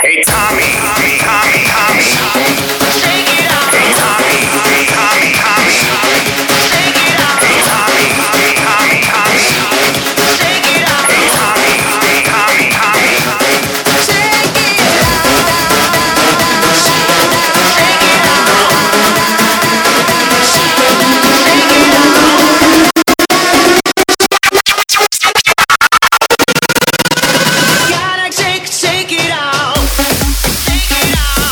Hey Tommy, Tommy, Tommy, Tommy, shake it up. Hey Tommy, Tommy, Tommy, Tommy, shake it up. Hey Tommy, Tommy, Tommy, Tommy, shake it up. Hey Tommy, Tommy, Tommy, Tommy, shake it up. Shake it up. Shake it up. Gotta shake it up. Take it out.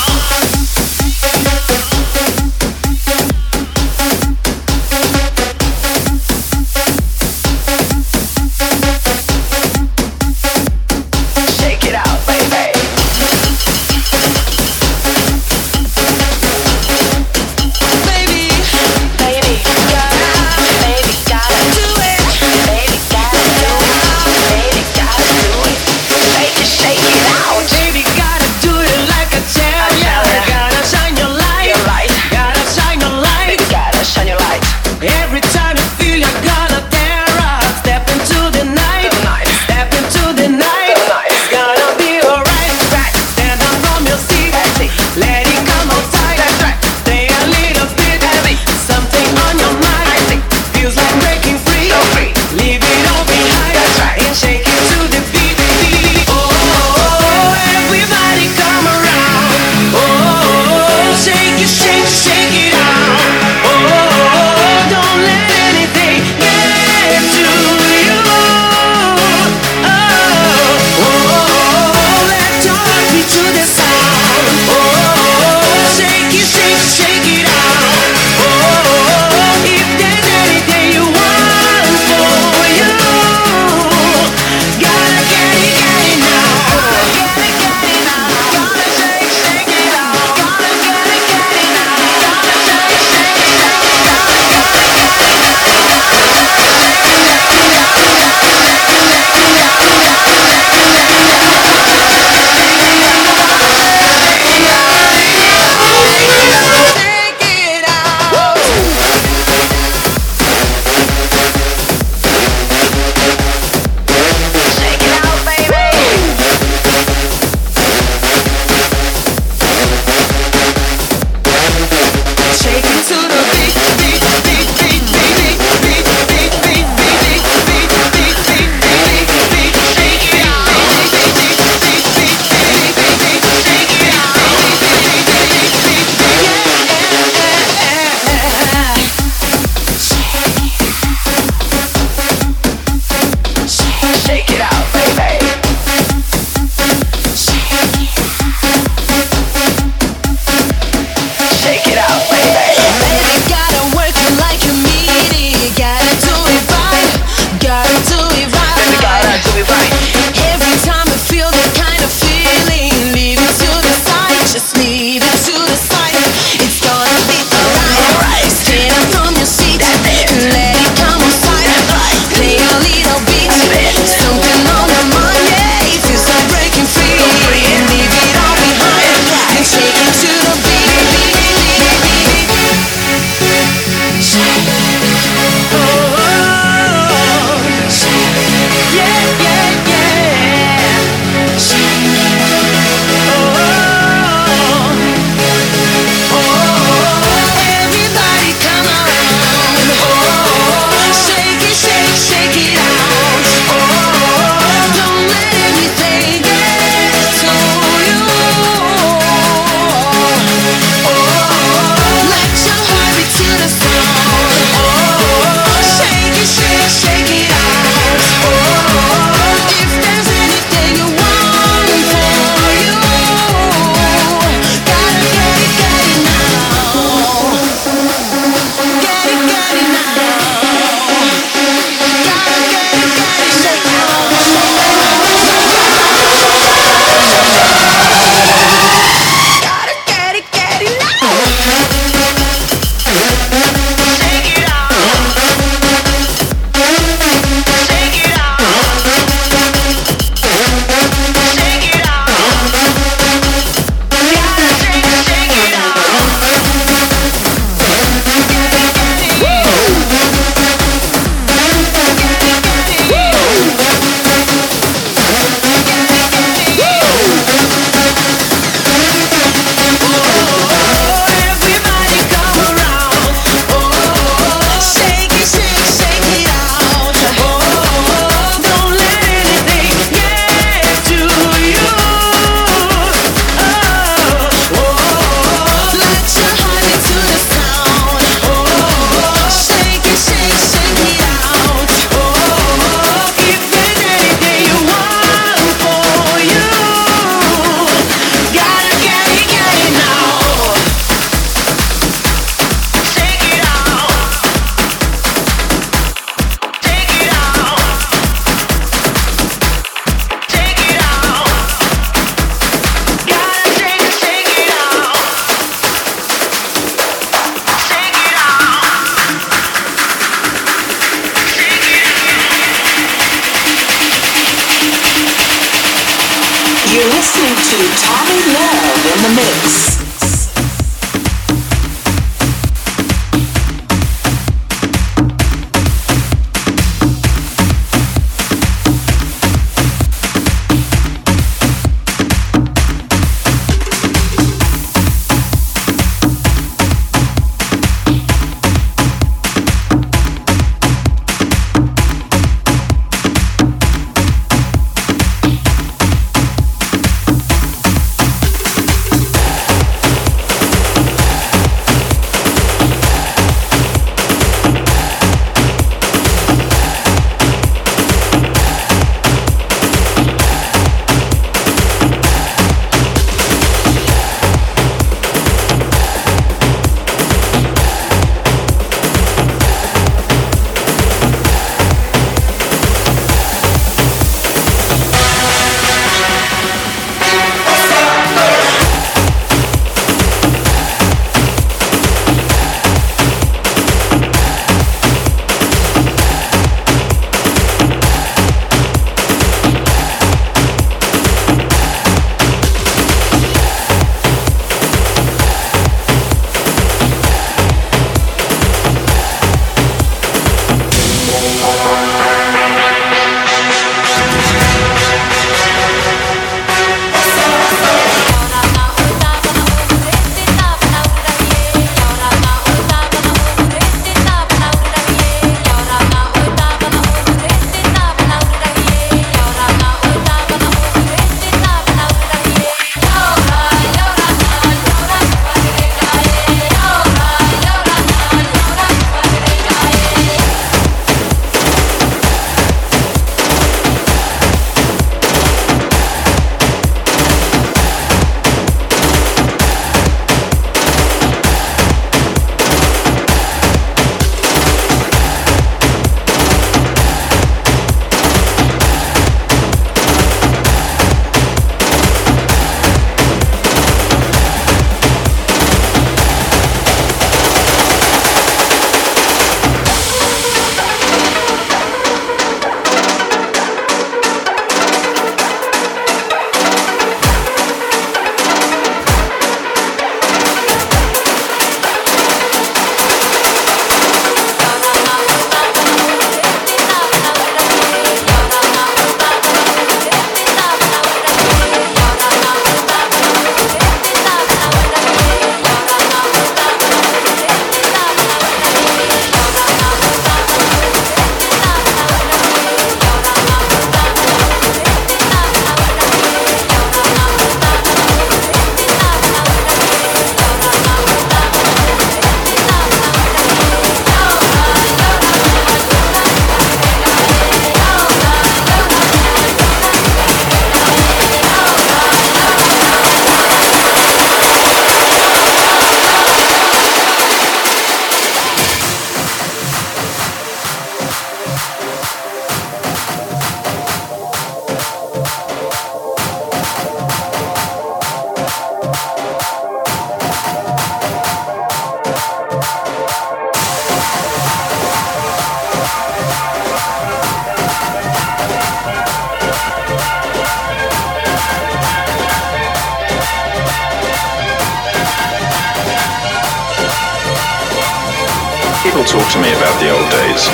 people talk to me about the old days,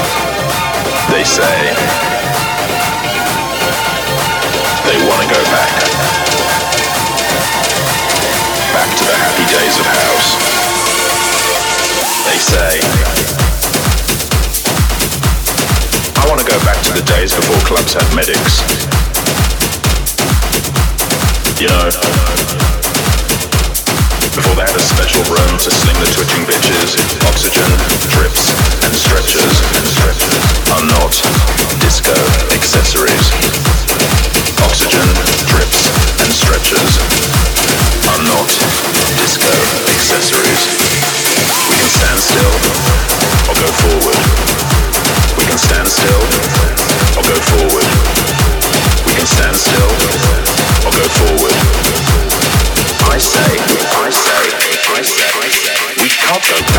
they say they want to go back to the happy days of house. They say, I want to go back to the days before clubs had medics. You know, before they had a special room to sling the twitching bitches, oxygen, drips, and stretchers, are not disco accessories. Oxygen, drips, and stretchers are not disco accessories. We can stand still or go forward. We can stand still or go forward. We can stand still or go forward. I say, we can't go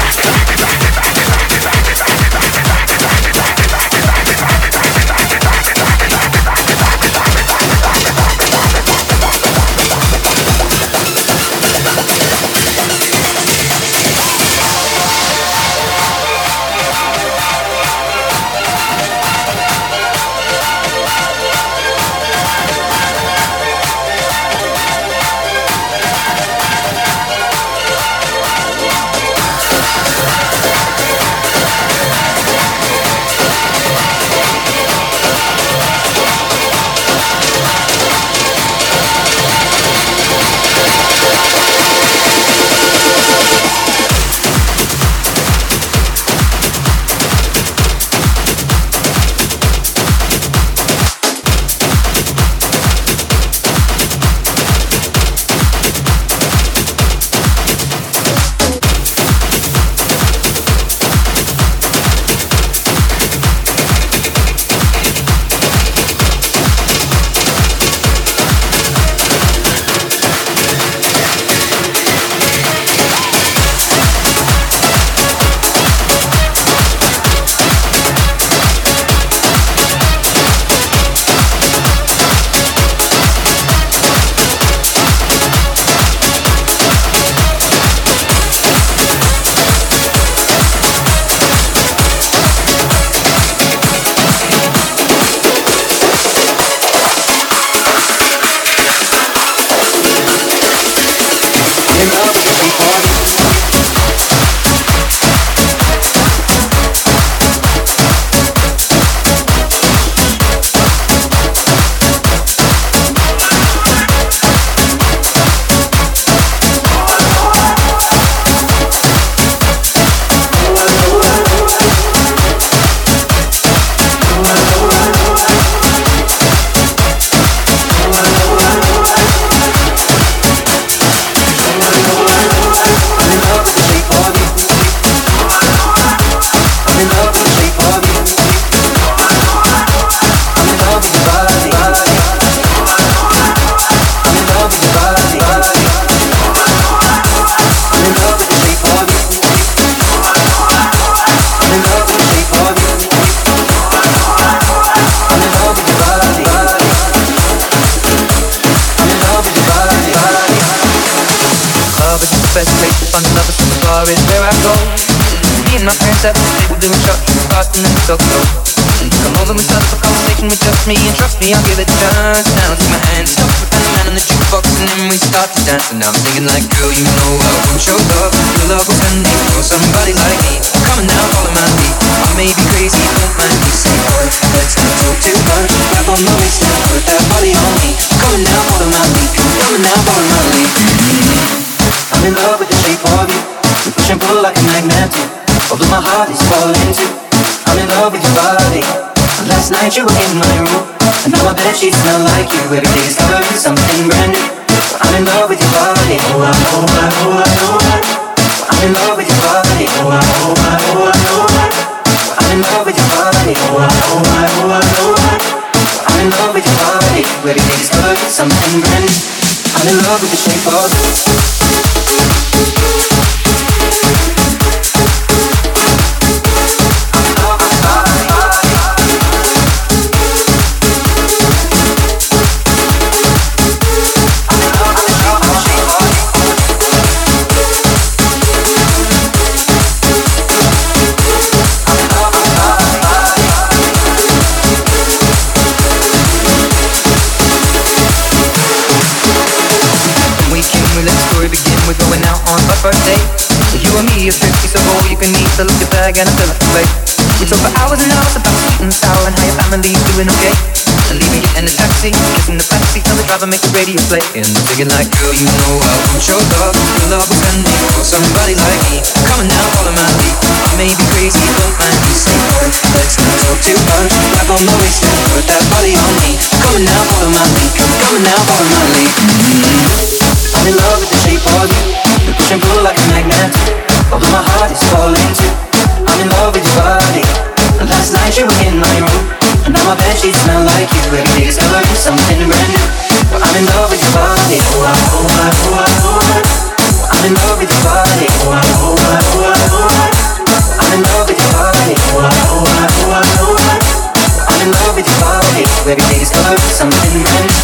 we're going out on our first date. So you and me are strictly so bold, you can eat, so look your bag and I fill up the plate. We talk for hours and hours about sweet and sour and how your family's doing okay. And leaving you in the taxi, kissing the backseat, tell the driver make the radio play. And I'm thinking like, girl, you know I want your love. Your love was handmade for somebody like me. Come on now, follow my lead. I may be crazy, don't mind me. Say boy, let's not talk too much. Grab on my waist and put that body on me. Come on now, follow my lead. Come on now, follow my lead. I'm in love with the shape of you. You push and pull like a magnet, although my heart is falling too. I'm in love with your body. Last night you were in my room, and now my bedsheets smell like you. Every day discovering something brand new. Well, I'm in love with your body. Oh, I, oh, I, oh, I, oh, I. Well, I'm in love with your body. Oh, I, oh, I, oh, I, oh, I. Well, I'm in love with your body. Oh, I, oh, I, oh, I, oh, I. Well, I'm in love with your body. Every day discovering something brand new.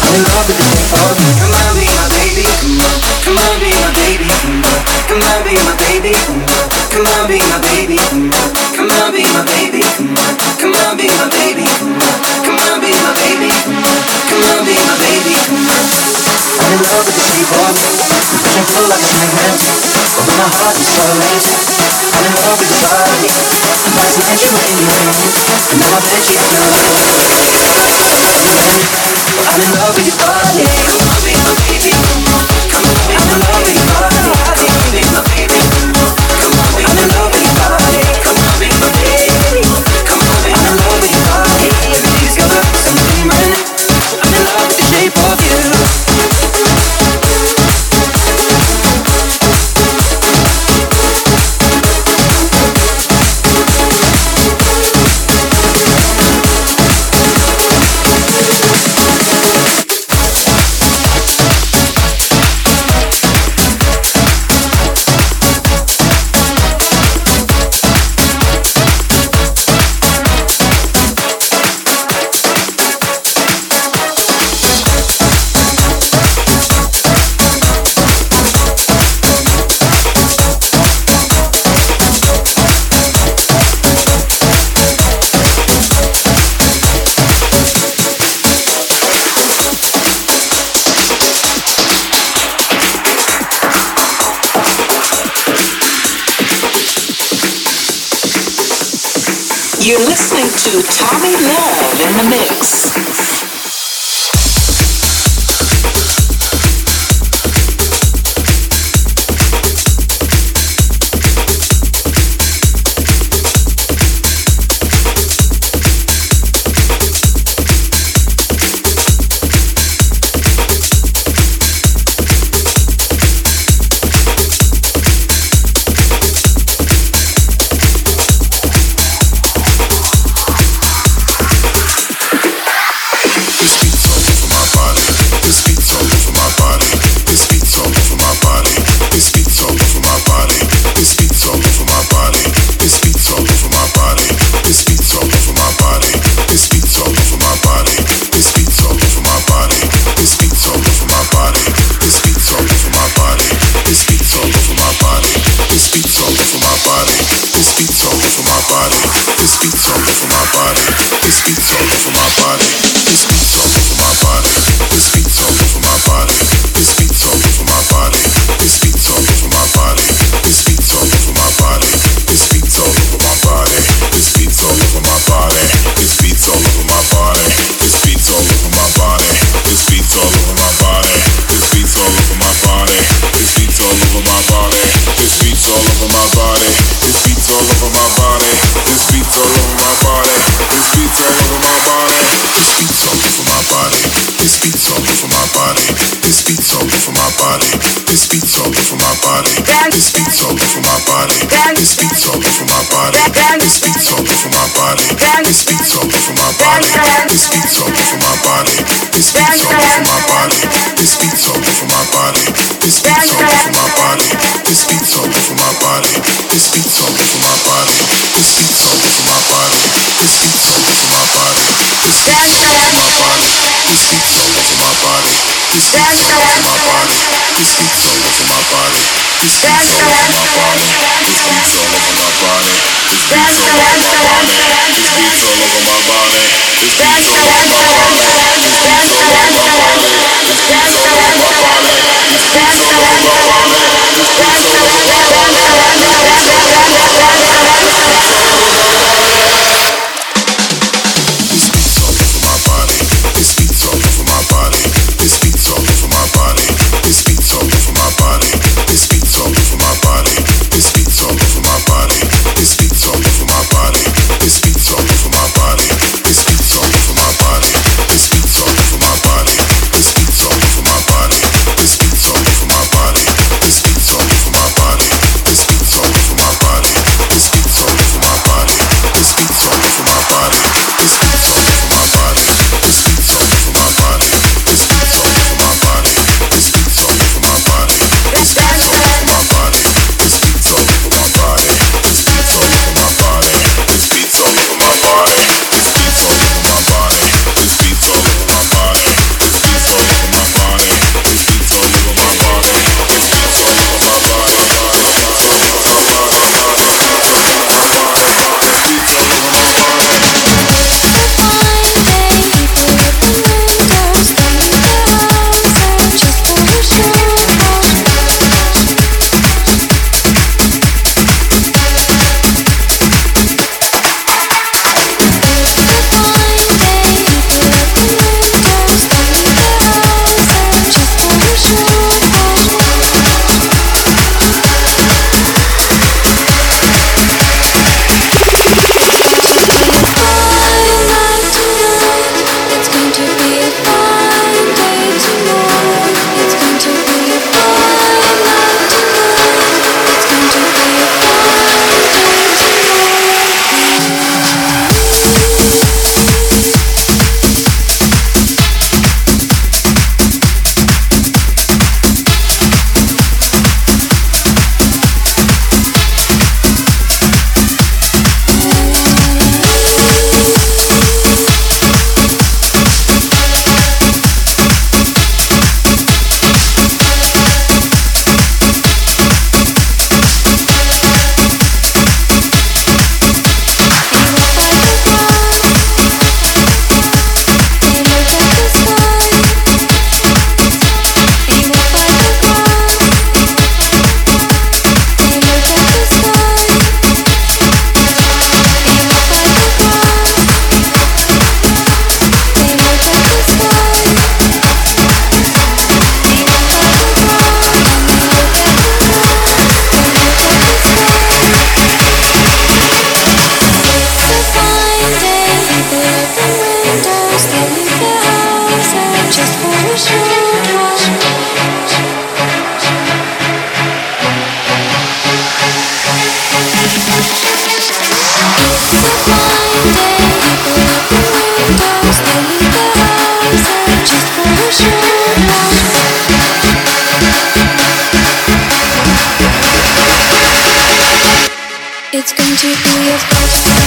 I'm in love with the shape of you. Come on, be my baby, come on. Come on, be my baby, come on. Come on, be my baby, come on. Come on, be my baby, come on. Come on, be my baby, come on. Come on, be my baby, come on. Come on, be my baby, come on. Come on, be my baby, come on. I'm in love with the shape of you. You push and pull like a magnet, although my heart is so lazy. I'm in love with your body. Last night you were in my room, and now my bedsheets smell like you. I'm in love with your body. Come on, be my baby. Come on, be my baby. Come on, be my baby. Come on, be my baby. Come on, be my baby. Come on, be my baby. I'm in love with your body. Every day discover something brand new. I'm in love with the shape of you. You're listening to Tommy Love in the mix. Dance all over my body. to be a popstar.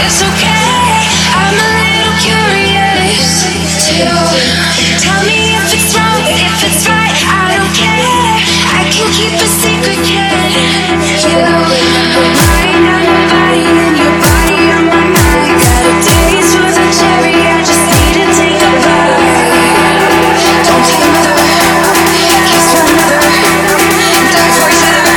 It's okay, I'm a little curious too. Tell me if it's wrong, if it's right, I don't care. I can keep a secret, kid. You, your body on my body and your body on my mind. Got a day's worth of cherry, I just need to take a bite. Don't take another, kiss one another, die for each other.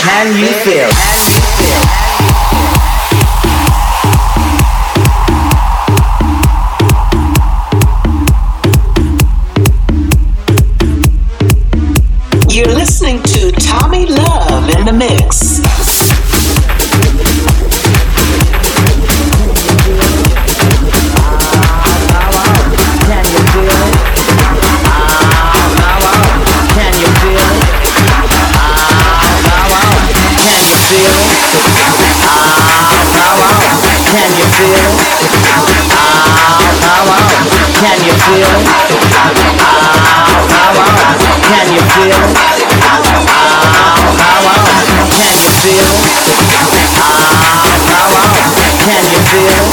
Can you feel? You're listening to Tommy Love in the mix. Can you feel it? Can you feel it? Can you feel it? Can you feel it? Can you feel it? Can you feel it? This can you feel?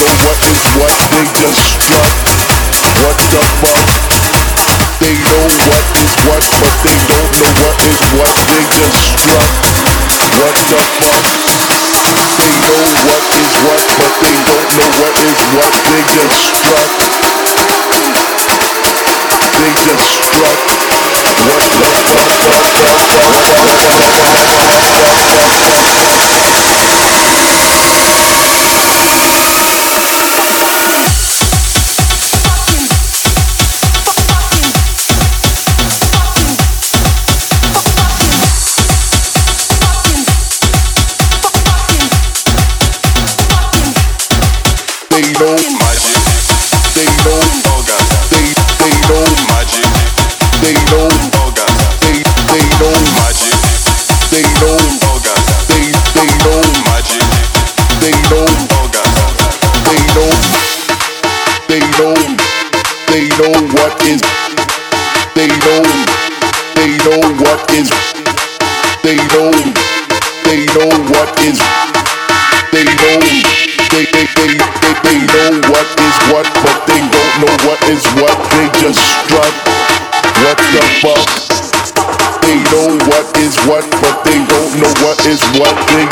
what they just struck. What the fuck? They know what is what, but they don't know what is what they just struck. What the fuck? They know what is what, but they don't know what is what they just struck. They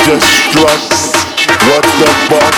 just struck. What the fuck?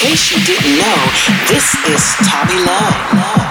case you didn't know, this is Tommy Love.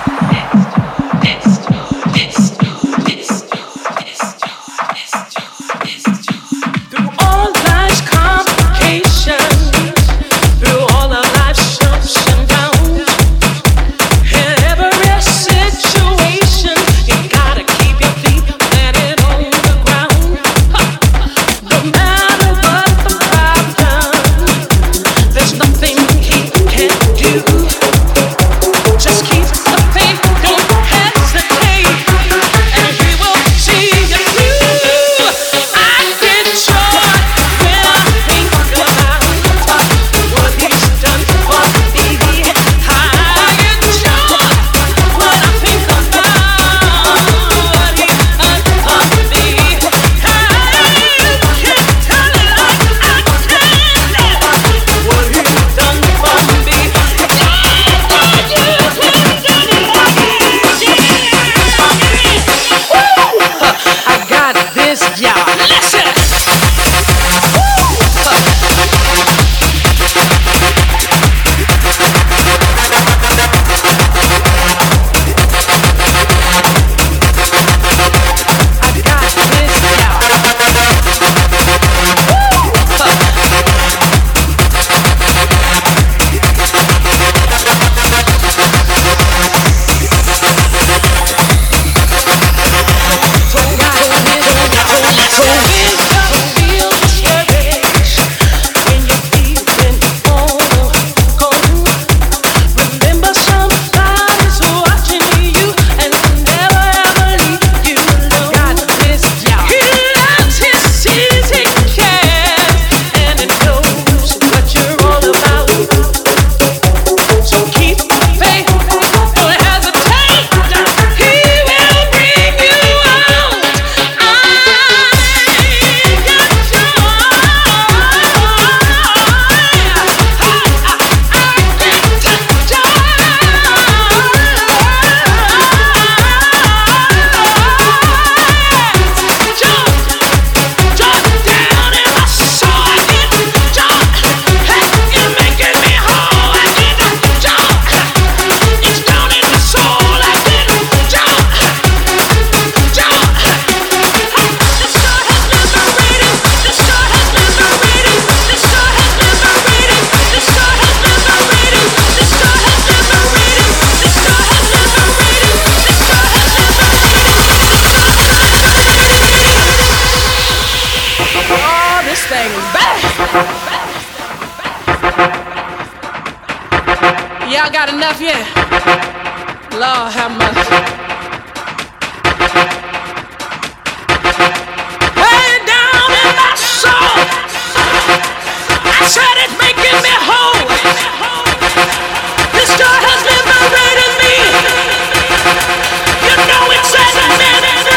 Y'all got enough yet? Lord, how much? Hey, down in my soul, I said it's making me whole. This God has liberated me. You know it says I'm free.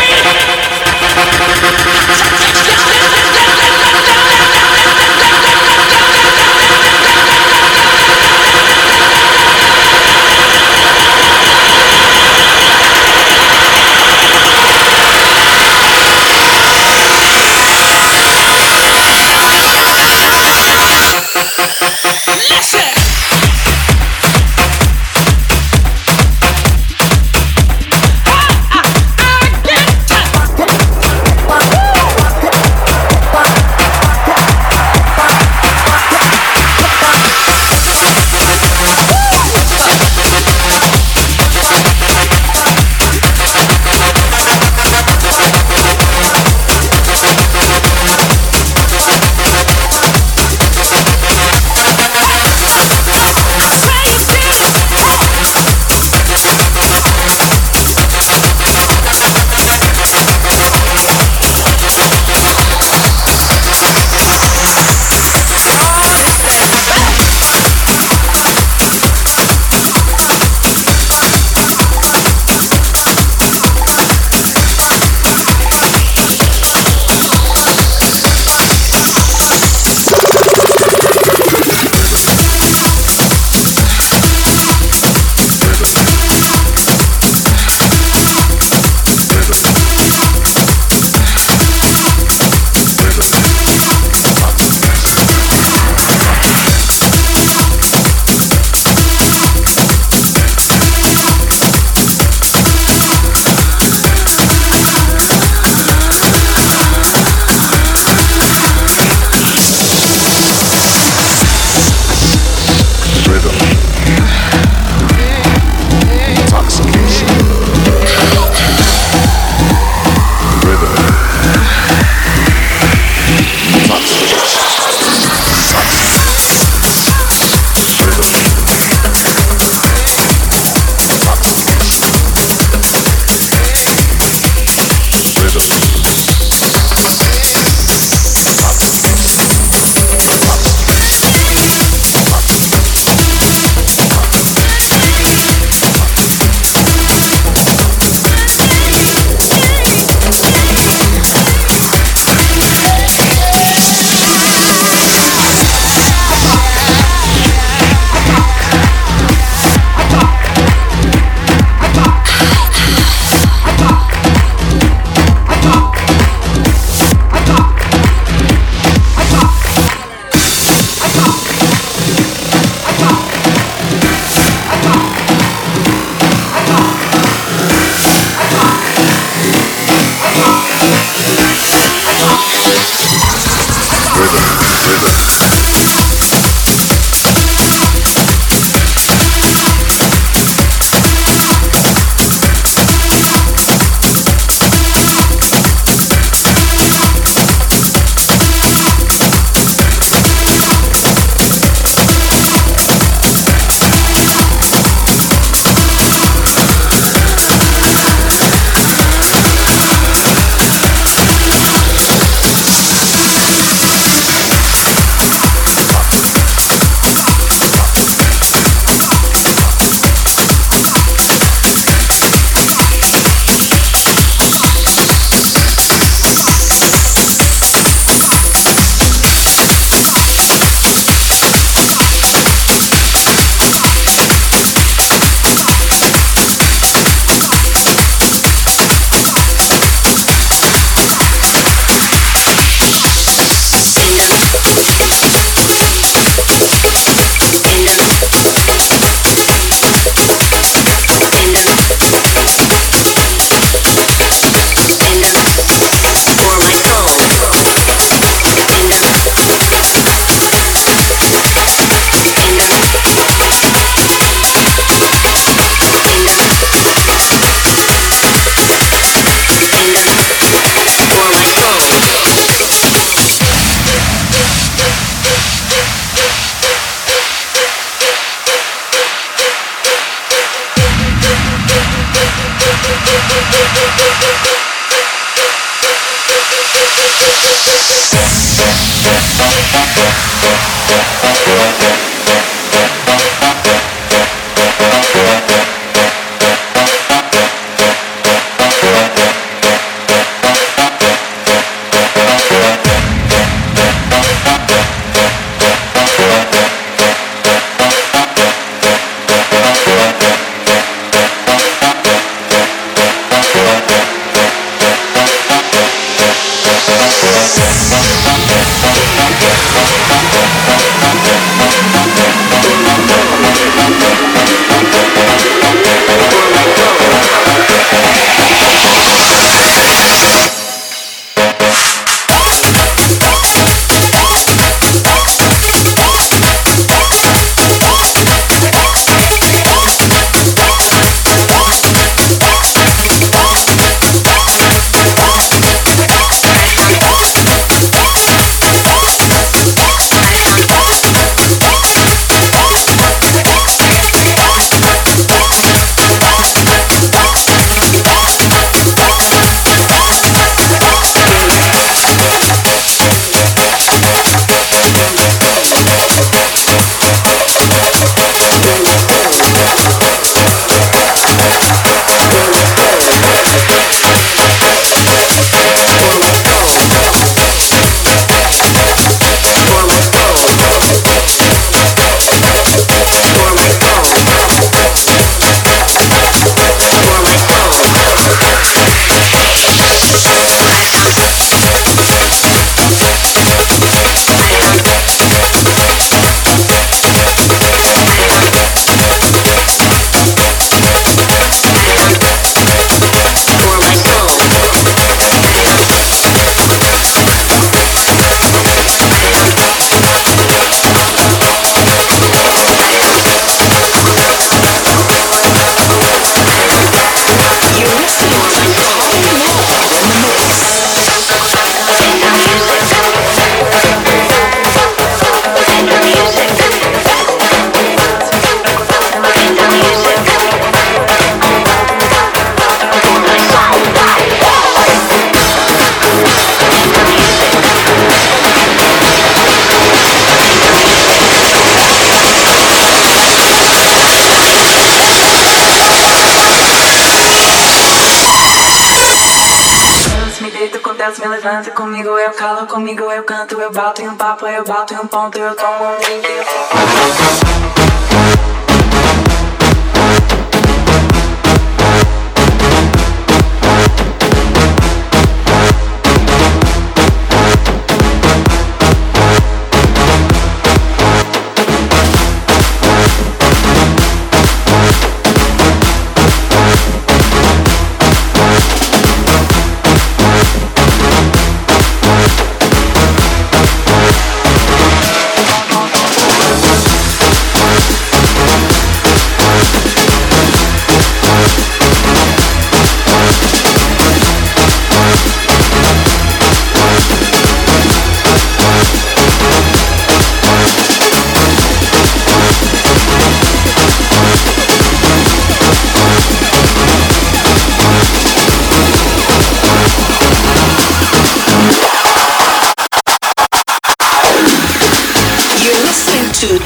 Me levanta comigo, eu calo comigo, eu canto, eu bato em um papo, eu bato em um ponto, eu tomo um drink, eu fumo.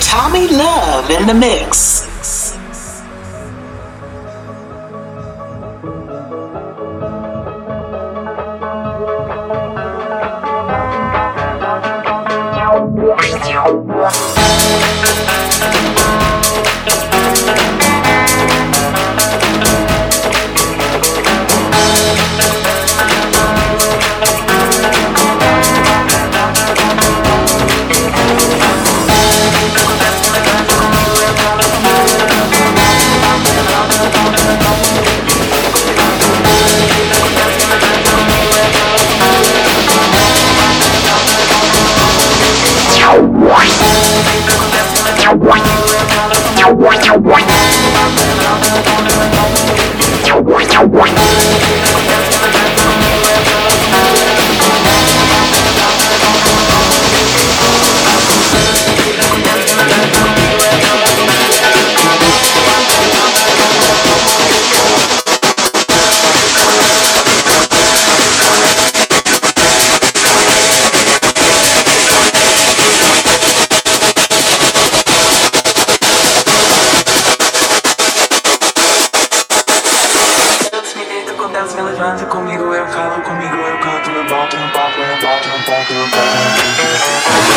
Tommy Love in the mix. tá se alegrando comigo, eu calo comigo, eu canto, eu boto, eu boto, eu boto, eu boto, eu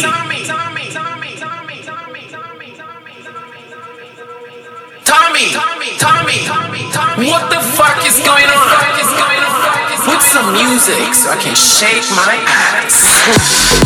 Tommy. What the fuck is going on? Put some music so I can shake my ass.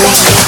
I'm bulletproof.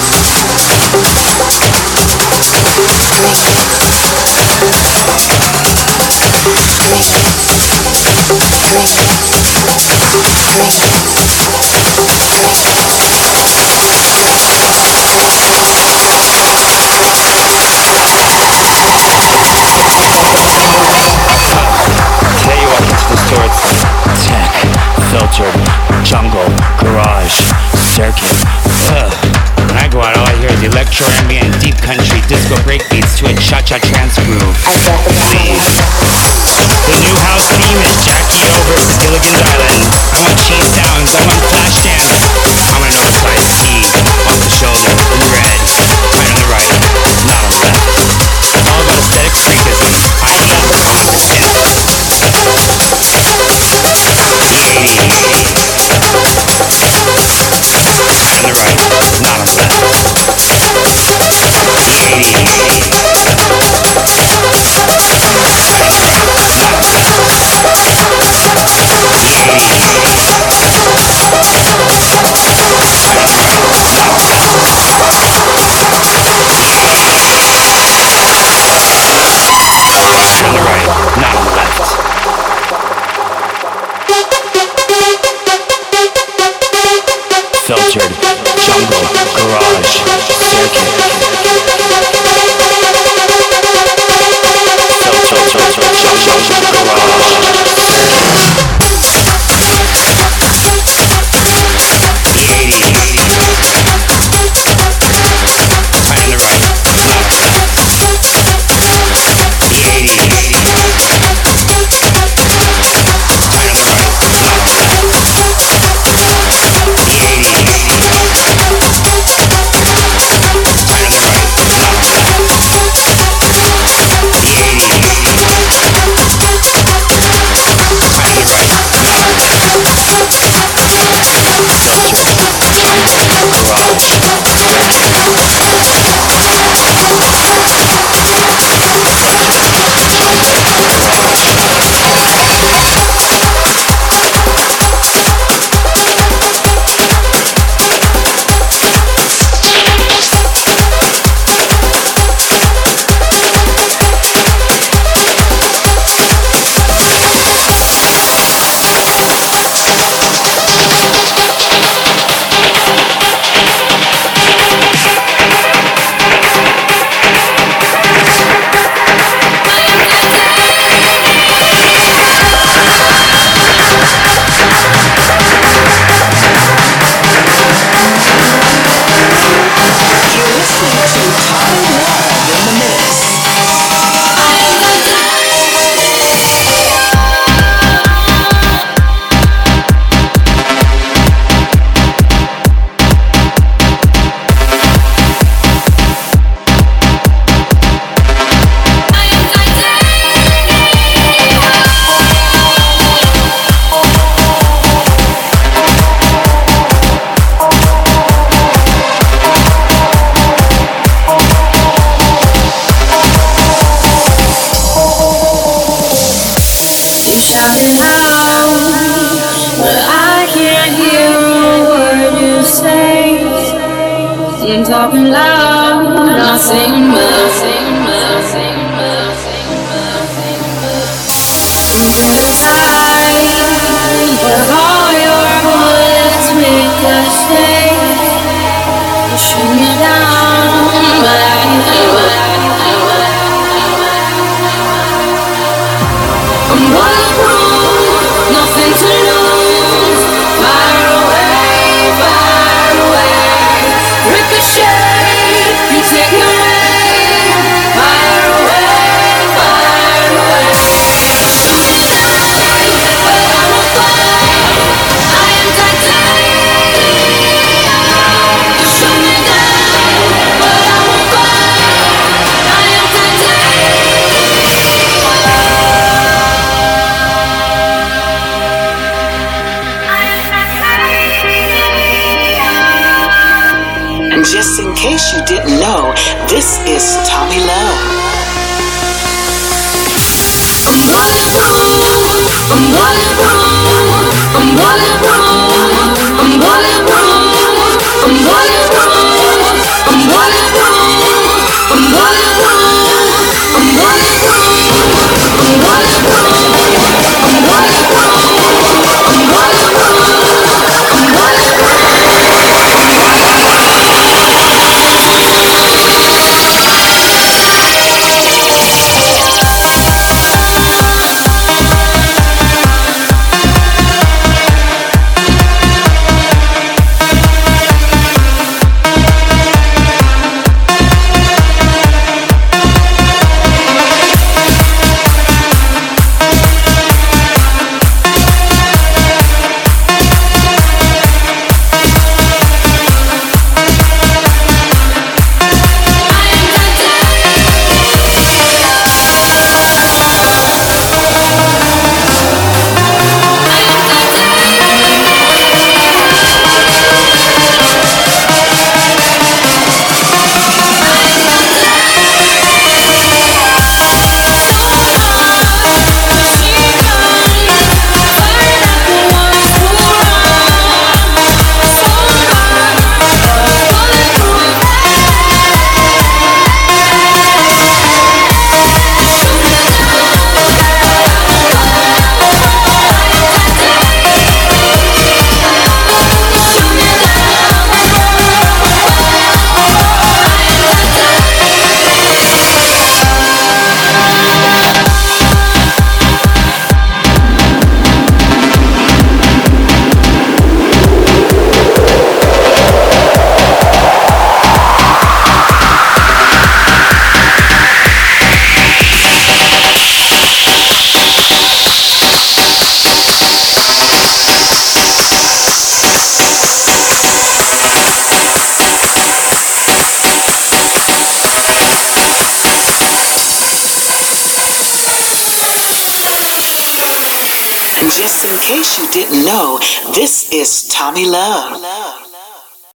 Just in case you didn't know, this is Tommy Love.